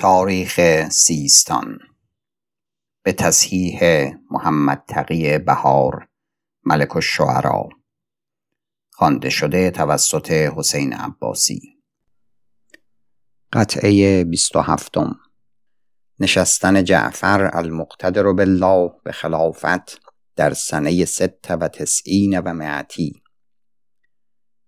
تاریخ سیستان به تصحیح محمد تقی بهار ملک الشعرا، خوانده شده توسط حسین عباسی. قطعه 27. نشستن جعفر المقتدر بالله به خلافت در سنه 96 و مئتی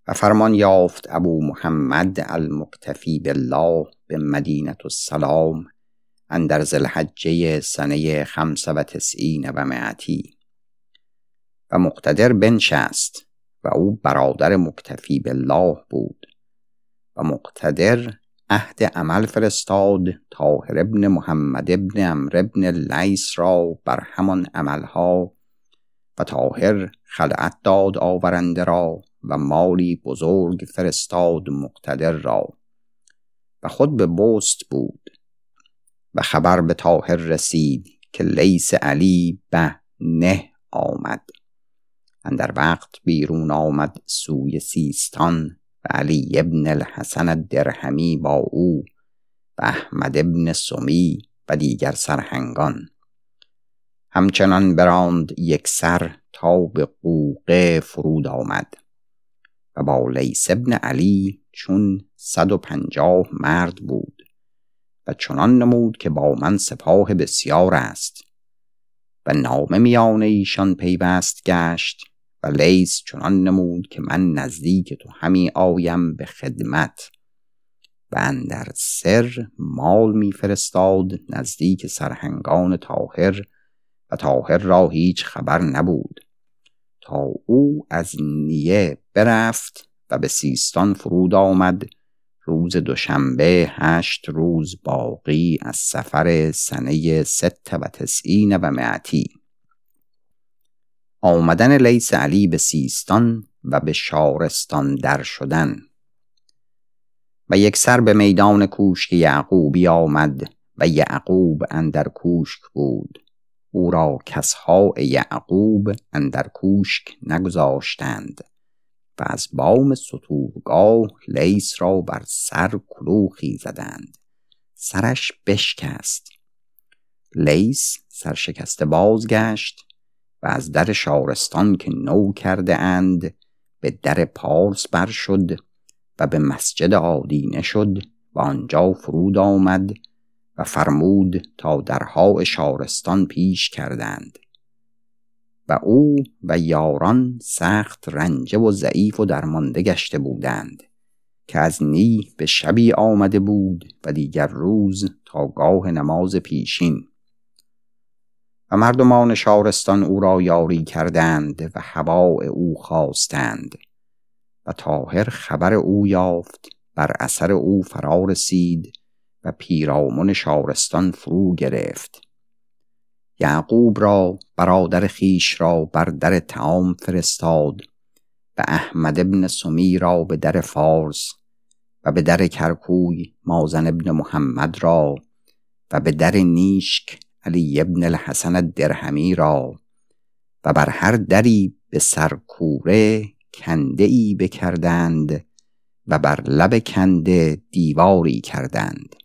و فرمان یافت ابو محمد المقتفی بالله به مدینة السلام اندر ذوالحجه سنه 95 و مئتی و مقتدر بنشست و او برادر مقتفی بالله بود و مقتدر عهد عمل فرستاد طاهر ابن محمد ابن عمر ابن لیث را بر همان عملها و طاهر خلعت داد آورنده را و مالی بزرگ فرستاد مقتدر را و خود به بست بود و خبر به طاهر رسید که لیث علی به نه آمد. اندر وقت بیرون آمد سوی سیستان و علی ابن الحسن الدرهمی با او و احمد ابن سمی و دیگر سرهنگان. همچنان براند یک سر تا به قوقه فرود آمد و با لیث ابن علی چون 150 مرد بود و چنان نمود که با من سپاه بسیار است و نامه میان ایشان پیوست گشت و لیث چنان نمود که من نزدیک تو همی آیم به خدمت و اندر سر مال می فرستاد نزدیک سرهنگان طاهر و طاهر را هیچ خبر نبود تا او از نیه برفت و به سیستان فرود آمد روز دوشنبه 8 روز باقی از سفر سنه 96 و مئتی. آمدن لیث علی به سیستان و به شارستان در شدن. و یک سر به میدان کوشک یعقوبی آمد و یعقوب اندر کوشک بود. او را کسها یعقوب اندر کوشک نگذاشتند و از بام ستورگاه لیث را بر سر کلوخی زدند، سرش بشکست. لیث سر شکسته بازگشت و از در شارستان که نو کرده اند به در پارس بر شد و به مسجد آدینه شد و آنجا فرود آمد و فرمود تا درها شارستان پیش کردند و او و یاران سخت رنجه و ضعیف و درمانده گشته بودند که از نی به شبی آمده بود و دیگر روز تا گاه نماز پیشین. و مردمان شارستان او را یاری کردند و هباء او خواستند و طاهر خبر او یافت، بر اثر او فرا رسید و پیرامون شارستان فرو گرفت. یعقوب را برادر خیش را بر در تعام فرستاد و احمد ابن سمی را به در فارس و به در کرکوی مازن ابن محمد را و به در نیشک علی ابن الحسن الدرهمی را و بر هر دری به سرکوره کنده‌ای بکردند و بر لب کنده دیواری کردند.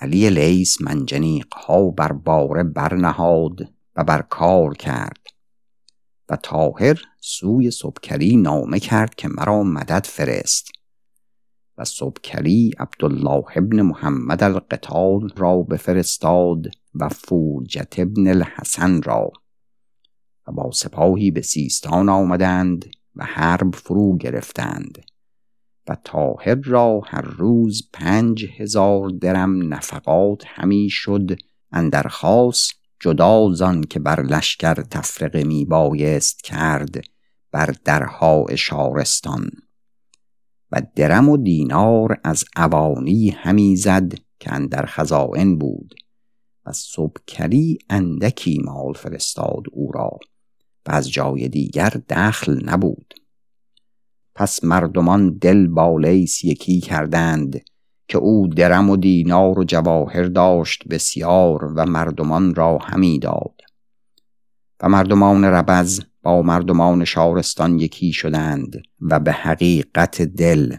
علی لیث منجنیق‌ها بر باره برنهاد و بر کار کرد و طاهر سوی سبکری نامه کرد که مرا مدد فرست و سبکری عبدالله ابن محمد القتال را بفرستاد و فوجت ابن الحسن را و با سپاهی به سیستان آمدند و حرب فرو گرفتند و طاهر را هر روز 5000 درم نفقات همی شد اندر خاص، جدا زان که بر لشکر تفرقه می بایست کرد بر درها شارستان. و درم و دینار از عوانی همی زد که اندر خزائن بود و سبکری اندکی مال فرستاد او را و از جای دیگر دخل نبود. پس مردمان دل با لیث یکی کردند که او درم و دینار و جواهر داشت بسیار و مردمان را همی داد و مردمان ربز با مردمان شارستان یکی شدند و به حقیقت دل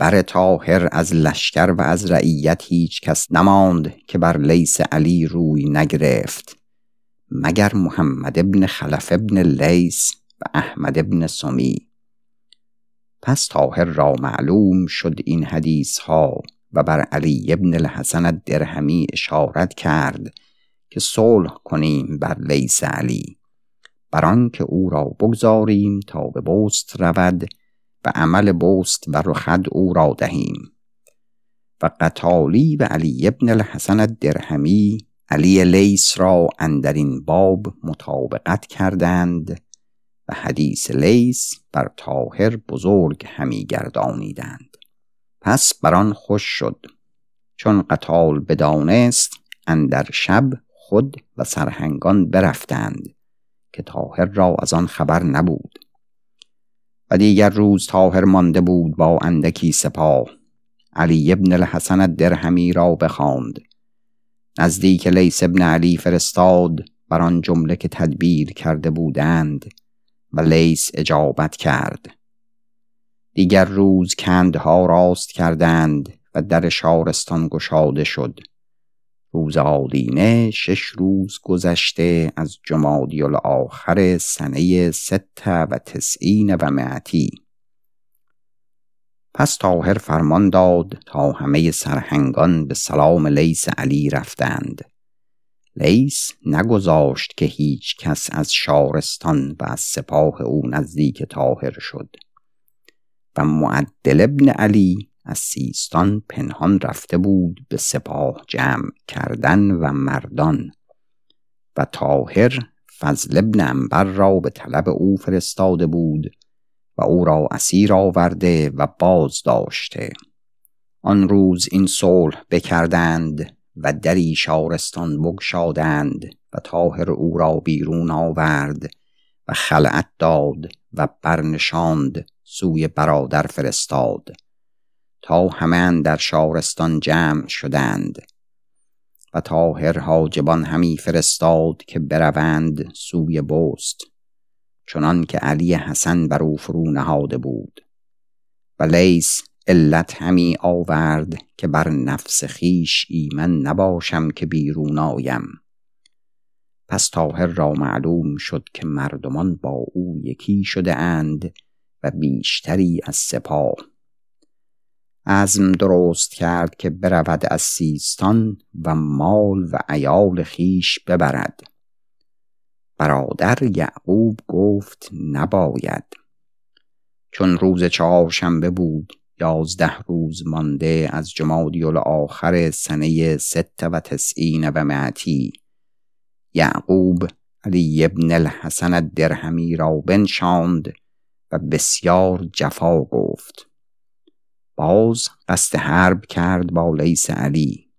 بر طاهر از لشکر و از رعیت هیچ کس نماند که بر لیث علی روی نگرفت، مگر محمد ابن خلف ابن لیس و احمد ابن سمی. پس طاهر را معلوم شد این حدیث ها و بر علی ابن الحسن الدرهمی اشارت کرد که صلح کنیم بر لیث علی، بران که او را بگذاریم تا به بست رود و عمل بست و رخد او را دهیم. و قتالی و علی ابن الحسن الدرهمی علی لیث را اندر این باب مطابقت کردند و حدیث لیث بر طاهر بزرگ همی گردانیدند. پس بران خوش شد، چون قتال بدانست اندر شب خود و سرهنگان برفتند که طاهر را از آن خبر نبود. و دیگر روز طاهر مانده بود با اندکی سپاه. علی ابن الحسن الدرهمی را بخواند، نزدیک لیث ابن علی فرستاد بر آن جمله که تدبیر کرده بودند و لیث اجابت کرد. دیگر روز کندها راست کردند و در شارستان گشاده شد. روز آدینه 6 روز گذشته از جمادی الاخر سنه 96 و 90. پس طاهر فرمان داد تا همه سرهنگان به سلام لیث علی رفتند. لیث نگذاشت که هیچ کس از شارستان و از سپاه او نزدیک طاهر شد و معدّل ابن علی از سیستان پنهان رفته بود به سپاه جمع کردن و مردان، و طاهر فضل ابن انبر را به طلب او فرستاده بود و او را اسیر آورده و باز داشته. آن روز این صلح بکردند و دری شارستان بگشادند و طاهر او را بیرون آورد و خلعت داد و برنشاند سوی برادر فرستاد تا همه در شارستان جمع شدند. و طاهر حاجبان همی فرستاد که بروند سوی بست، چنان که علی حسن بر او فرو نهاده بود. و لیث علت همی آورد که بر نفس خیش ایمن نباشم که بیرون آیم. پس طاهر را معلوم شد که مردمان با او یکی شده اند و بیشتری از سپاه. عزم درست کرد که برود از سیستان و مال و عیال خیش ببرد. برادر یعقوب گفت نباید. چون روز 4 شنبه بود، 11 روز مانده از جمادی الاخر سنه 96 و 90، یعقوب علی ابن الحسن الدرهمی را بنشاند و بسیار جفا گفت. باز قصد حرب کرد با لیث علی.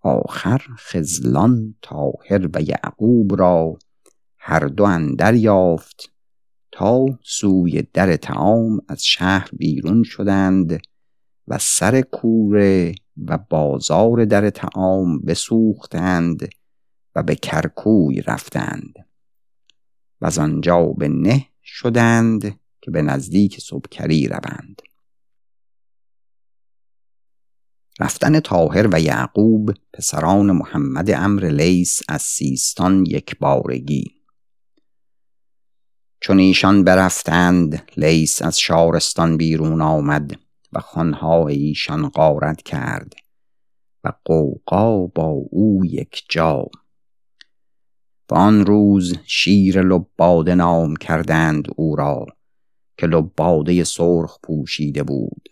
آخر خزلان طاهر و یعقوب را هر دو اندر یافت تا سوی در طعام از شهر بیرون شدند و سر کوره و بازار در طعام بسوختند و به کرکوی رفتند و از آنجا به نه شدند که به نزدیک سبکری روند. رفتن طاهر و یعقوب پسران محمد امر لیث از سیستان یک بارگی. چون ایشان برفتند، لیث از شارستان بیرون آمد و خانها ایشان غارت کرد و غوغا با او یک جا. و آن روز شیر لباده نام کردند او را که لباده سرخ پوشیده بود.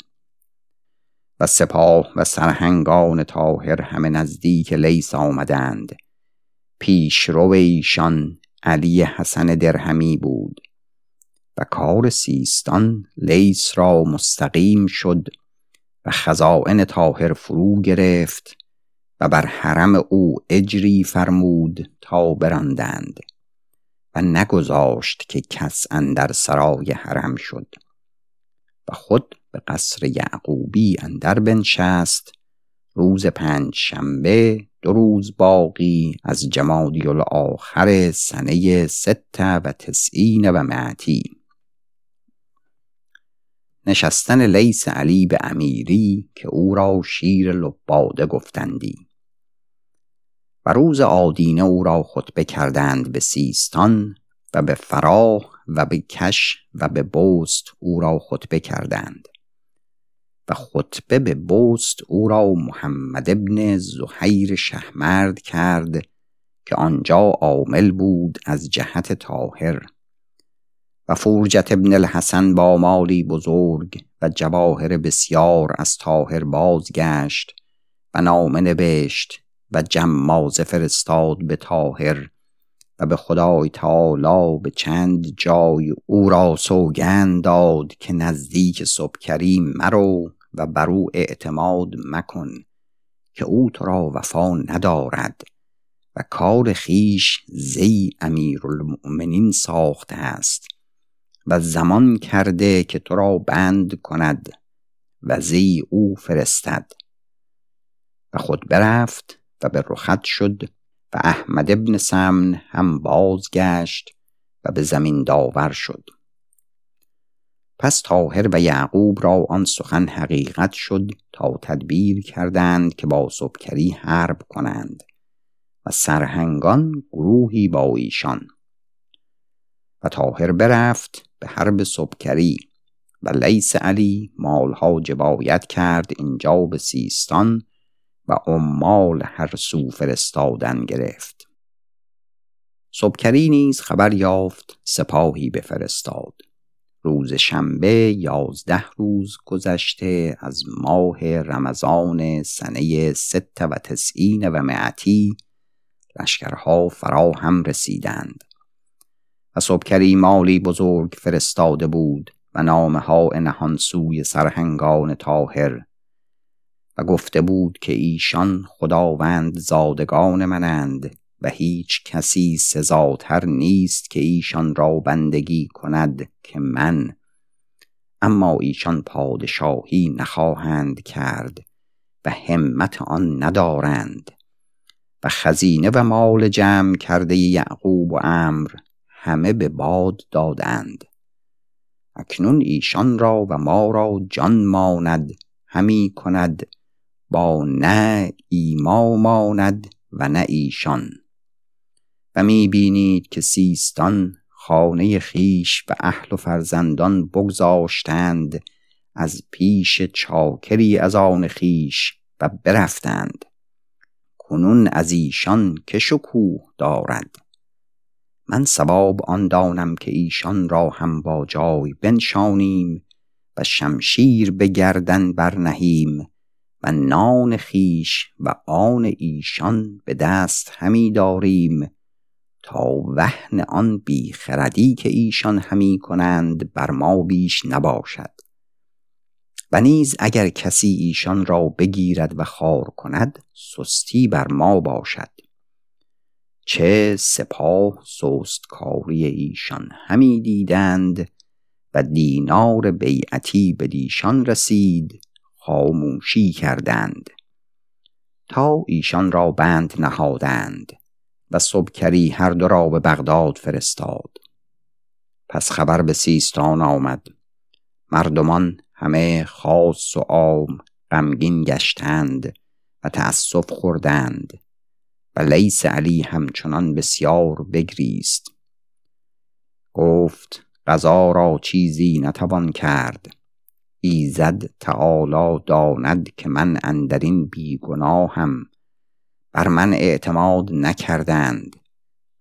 و سپاه و سرهنگان طاهر همه نزدیک لیث آمدند. پیش رو ایشان علی حسن درهمی بود و کار سیستان لیث را مستقیم شد و خزائن طاهر فرو گرفت و بر حرم او اجری فرمود تا براندند و نگذاشت که کس اندر سرای حرم شد. و خود به قصر یعقوبی اندر بنشست. روز 5 شنبه 2 روز باقی از جمادی الاخر سنه 96 و 90، نشستن لیث علی به امیری که او را شیر لباده گفتندی. و روز آدینه او را خطبه کردند به سیستان و به فراه و به کش و به بست او را خطبه کردند. و خطبه به بست او را محمد ابن زهیر شهمرد کرد که آنجا عامل بود از جهت طاهر. و فوجت ابن الحسن با مالی بزرگ و جواهر بسیار از طاهر بازگشت و نامه نوشت و جمازه فرستاد به طاهر و به خدای تعالی به چند جای او را سوگند داد که نزدیک سبکری مرو و بر او اعتماد مکن که او تو را وفا ندارد و کار خیش زی امیرالمؤمنین ساخته است و زمان کرده که تو را بند کند و زی او فرستد. و خود برفت و به رخت شد و احمد ابن سمن هم بازگشت و به زمین داور شد. پس طاهر و یعقوب را آن سخن حقیقت شد تا تدبیر کردند که با سبکری حرب کنند و سرهنگان گروهی با ایشان. و طاهر برفت به حرب سبکری و لیث علی مالها جبایت کرد اینجا به سیستان و عمال هر سو فرستادن گرفت. سبکری نیز خبر یافت سپاهی بفرستاد. روز شنبه 11 روز گذشته از ماه رمضان سنه 96 لشکرها فرا هم رسیدند. و سبکری مالی بزرگ فرستاده بود و نامه‌ها نهانسوی سرهنگان طاهر و گفته بود که ایشان خداوند زادگان منند و هیچ کسی سزاتر نیست که ایشان را بندگی کند که من، اما ایشان پادشاهی نخواهند کرد و همت آن ندارند. و خزینه و مال جمع کرده یعقوب و عمرو همه به باد دادند. اکنون ایشان را و ما را جان ماند همی کند، با نه ایما ماند و نه ایشان. و می بینید که سیستان خانه خیش و اهل و فرزندان بگذاشتند از پیش چاکری از آن خیش و برفتند. کنون از ایشان که شکوه دارد. من سباب آن دانم که ایشان را هم با جای بنشانیم و شمشیر به گردن برنهیم و نان خیش و آن ایشان به دست همی داریم تا وهن آن بیخردی که ایشان همی کنند بر ما بیش نباشد. و نیز اگر کسی ایشان را بگیرد و خوار کند سستی بر ما باشد. چه سپاه سستکاری ایشان همی دیدند و دینار بیعتی به دیشان رسید، خاموشی کردند تا ایشان را بند نهادند و سبکری هر دو را به بغداد فرستاد. پس خبر به سیستان آمد. مردمان همه خاص و عام غمگین گشتند و تأسف خوردند و لیث علی همچنان بسیار بگریست. گفت قضا را چیزی نتوان کرد. ایزد تعالی داند که من اندرین بیگناهم. بر من اعتماد نکردند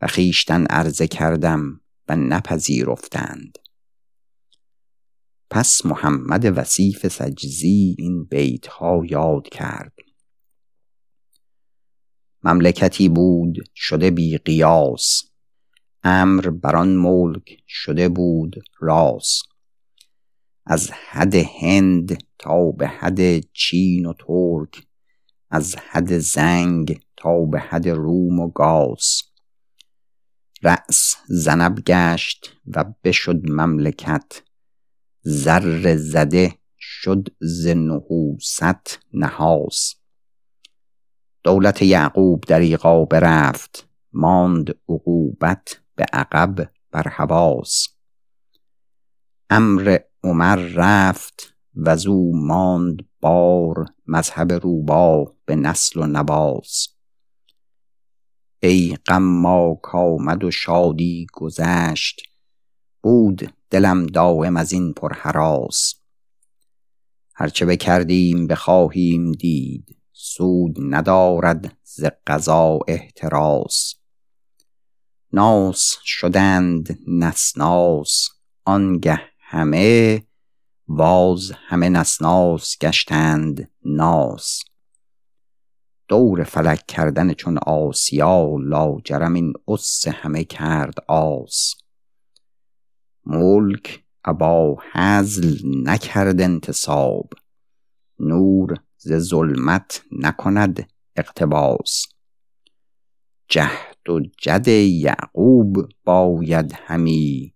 و خیشتن عرضه کردم و نپذیرفتند. پس محمد وصیف سجزی این بیتها یاد کرد. مملکتی بود شده بی قیاس، امر بران ملک شده بود راس. از حد هند تا به حد چین و ترک، از حد زنگ تا به حد روم و گاس. رأس زنب گشت و بشد مملکت، زر زده شد ز نحوست نحاس. دولت یعقوب دریغا برفت، ماند عقوبت به عقب بر حواس. امر عمر رفت وزو ماند بار، مذهب روباه به نسل و نواز. ای غماک آمد و شادی گذشت، بود دلم دائم از این پرهراس. هرچه بکردیم بخواهیم دید، سود ندارد ز قضا احتراس. ناس شدند نسناس، آنگه همه باز همه نسناس گشتند ناس. دور فلک کردن چون آسیا، لاجرم این اس همه کرد آس. ملک ابا هزل نکرد انتصاب، نور ز ظلمت نکند اقتباس. جهد و جد یعقوب باید همی،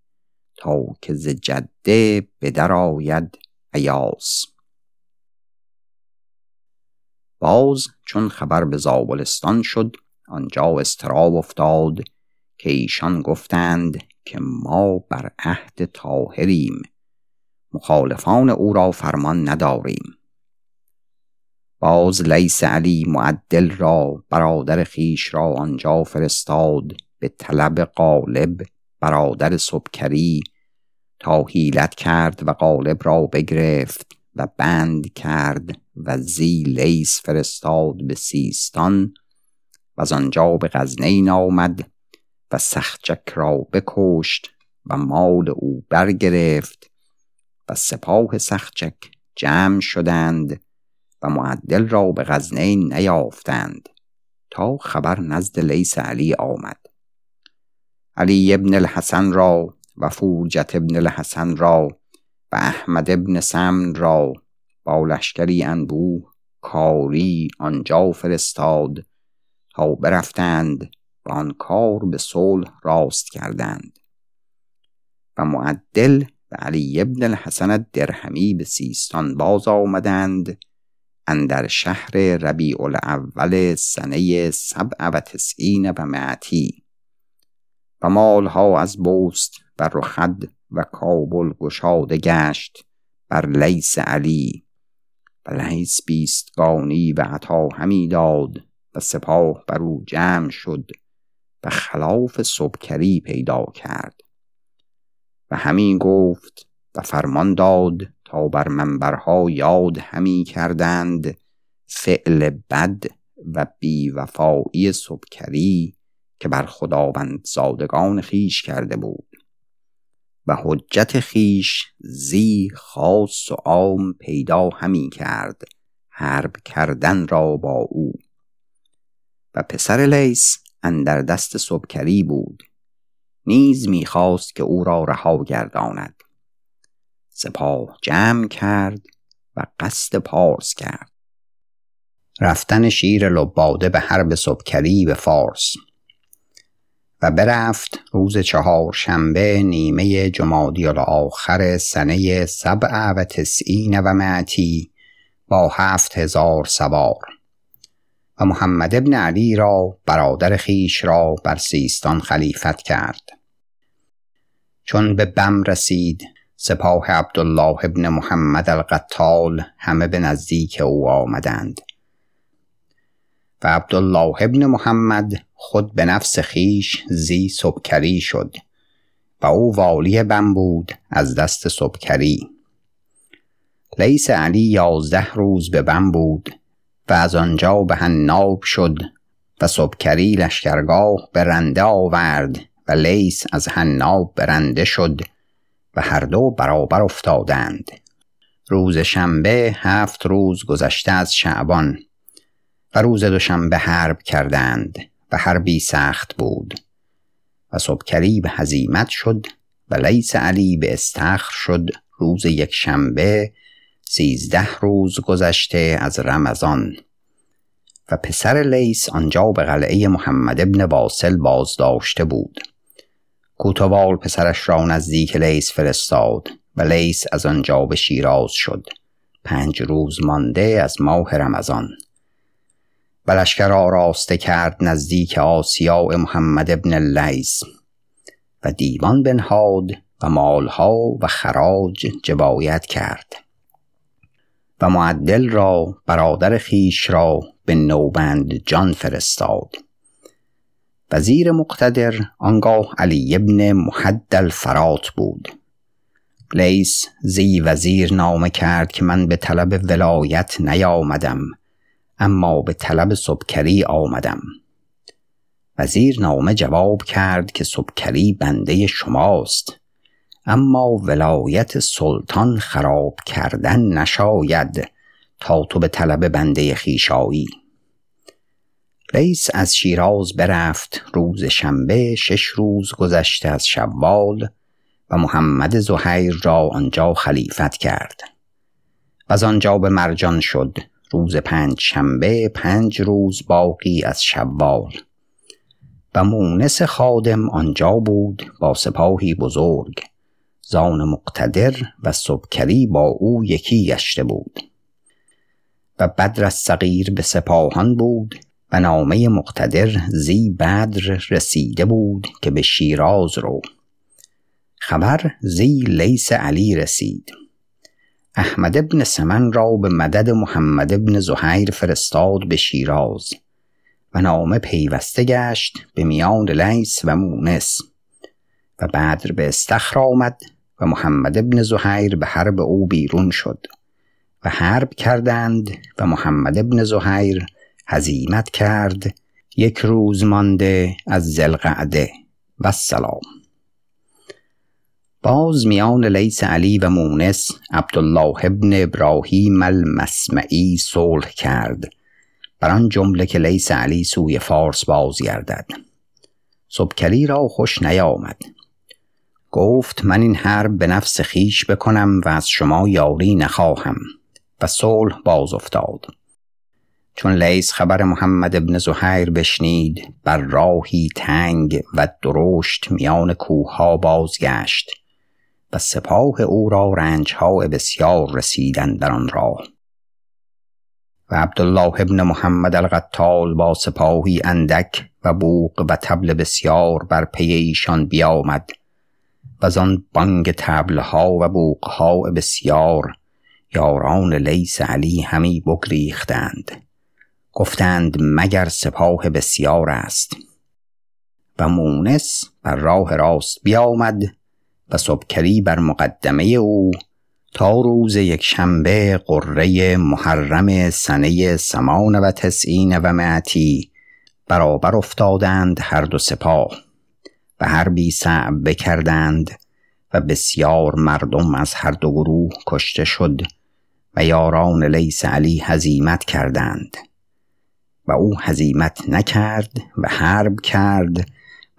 تا که ز جده بدر آید ایاس. باز چون خبر به زابلستان شد، آنجا اضطراب افتاد که ایشان گفتند که ما بر عهد طاهریم، مخالفان او را فرمان نداریم. باز لیث علی معدّل را برادر خیش را آنجا فرستاد به طلب غالب برادر سبکری، تا حیلت کرد و غالب را بگرفت و بند کرد و زی لیث فرستاد به سیستان و از آنجا به غزنین آمد و سخچک را بکشت و مال او برگرفت و سپاه سخچک جمع شدند و معدل را به غزنین نیافتند تا خبر نزد لیث علی آمد. علی ابن الحسن را و فوجت ابن الحسن را و احمد ابن سمی را با لشکری انبوه کاری آنجا فرستاد تا برفتند و آن کار به صلح راست کردند. و معدل و علی ابن الحسن الدرهمی به سیستان باز آمدند اندر شهر ربیع الاول سنه 97 و معتی، و مالها از بوست و رخد و کابل گشاده گشت بر لیث علی، و لیث 20 گانی و عطا همی داد و سپاه بر او جمع شد و خلاف سبکری پیدا کرد و همین گفت و فرمان داد تا بر منبرها یاد همی کردند فعل بد و بیوفایی سبکری که بر خداوند زادگان خیش کرده بود و حجت خیش زی خاص و عام پیدا همی کرد حرب کردن را با او. و پسر لیث اندر دست سبکری بود، نیز میخواست که او را رها گرداند. سپاه جمع کرد و قصد پارس کرد. رفتن شیر لباده به حرب سبکری به فارس. و برفت روز 4 شنبه نیمه جمادی الاخر سنه 97 و معتی با 7000 سوار. و محمد ابن علی را برادر خیش را بر سیستان خلیفت کرد. چون به بم رسید، سپاه عبدالله ابن محمد القتال همه به نزدیک او آمدند و عبدالله ابن محمد خود به نفس خیش زی سبکری شد و او والی بم بود از دست سبکری. لیث علی 11 روز به بم بود و از آنجا به حناب شد و سبکری لشکرگاه به رنده آورد و لیث از حناب به رنده شد و هر دو برابر افتادند. روز شنبه 7 روز گذشته از شعبان و روز دوشنبه حرب کردند و حربی سخت بود و سبکری به هزیمت شد و لیث علی به استخر شد. روز 1 شنبه 13 روز گذشته از رمضان. و پسر لیث آنجا به قلعه محمد ابن واصل بازداشته بود. کوتوال پسرش را نزدیک لیث فرستاد و لیث از آنجا به شیراز شد 5 روز مانده از ماه رمضان. و لشکر را راسته کرد نزدیک آسیاء محمد ابن لیث و دیوان بنهاد و مالها و خراج جبایت کرد و معدّل را برادر خیش را به نوبند جان فرستاد. وزیر مقتدر آنگاه علی ابن محمد الفرات بود. لیس زی وزیر نامه کرد که من به طلب ولایت نیامدم، اما به طلب سبکری آمدم. وزیر نامه جواب کرد که سبکری بنده شماست، اما ولایت سلطان خراب کردن نشاید تا تو به طلب بنده خیشایی. لیس از شیراز برفت. روز شنبه 6 روز گذشته از شوال و محمد زهیر را آنجا خلیفت کرد و از آنجا به مرجان شد. روز 5 شنبه 5 روز باقی از شوال و مونس خادم آنجا بود با سپاهی بزرگ. زان مقتدر و سبکری با او یکی گشته بود و بدر سقیر به سپاهان بود و نامه مقتدر زی بدر رسیده بود که به شیراز رو. خبر زی لیس علی رسید. احمد ابن سمن را به مدد محمد ابن زهیر فرستاد به شیراز و نامه پیوسته گشت به میان لیس و مونس و بدر به استخر آمد و محمد ابن زهیر به حرب او بیرون شد و حرب کردند و محمد ابن زهیر هزیمت کرد 1 روز مانده از ذوالقعده. و السلام. باز میان لیس علی و مونس عبدالله ابن ابراهیم المسمعی صلح کرد بر آن جمله که لیس علی سوی فارس بازگردد. سبکری را خوش نیامد. گفت من این حرب به نفس خیش بکنم و از شما یاری نخواهم و صلح باز افتاد. چون لیس خبر محمد ابن زهیر بشنید بر راهی تنگ و درشت میان کوهها بازگشت و سپاه او را رنجها بسیار رسیدند در آن راه. و عبدالله ابن محمد القتال با سپاهی اندک و بوق و طبل بسیار بر پی ایشان بیامد و زان بانگ طبلها و بوقها بسیار یاران لیس علی همی بگریختند. گفتند مگر سپاه بسیار است. و مونس بر راه راست بیامد و سبکری بر مقدمه او تا روز 1 شنبه قره محرم سنه 98 و معتی برابر افتادند هر دو سپاه و حربی صعب بکردند و بسیار مردم از هر دو گروه کشته شد و یاران لیس علی هزیمت کردند و او هزیمت نکرد و حرب کرد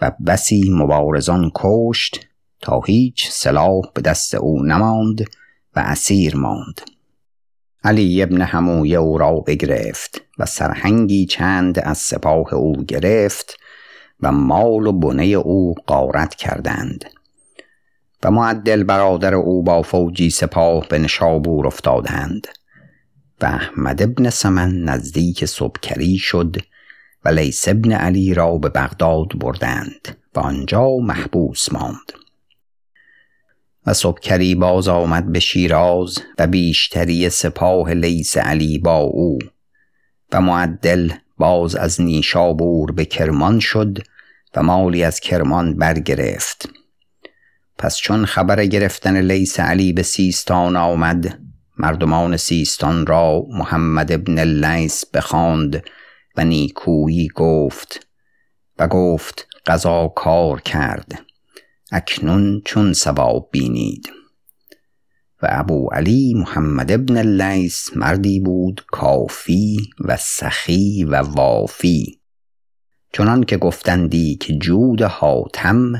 و بسی مبارزان کشت تا هیچ سلاح به دست او نماند و اسیر ماند. علی ابن حمویه او را بگرفت و سرهنگی چند از سپاه او گرفت و مال و بنه او غارت کردند و معدل برادر او با فوجی سپاه به نشابور افتادند و احمد ابن سمن نزدیک سبکری شد و لیس ابن علی را به بغداد بردند و آنجا محبوس ماند. و سبکری باز آمد به شیراز و بیشتری سپاه لیس علی با او و معدل باز از نیشابور به کرمان شد و مالی از کرمان برگرفت. پس چون خبر گرفتن لیس علی به سیستان آمد، مردمان سیستان را محمد ابن لیث بخواند و نیکویی گفت و گفت قضا کار کرد، اکنون چون ثواب بینید. و ابو علی محمد ابن لیث مردی بود کافی و سخی و وافی، چنان که گفتندی که جود حاتم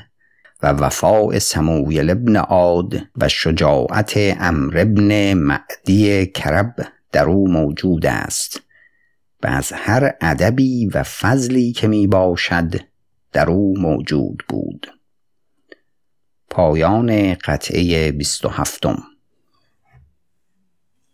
و وفاء سمویل ابن عاد و شجاعت عمرو ابن معدی کرب در او موجود است و از هر ادبی و فضلی که می باشد در او موجود بود. پایان قطعه 27.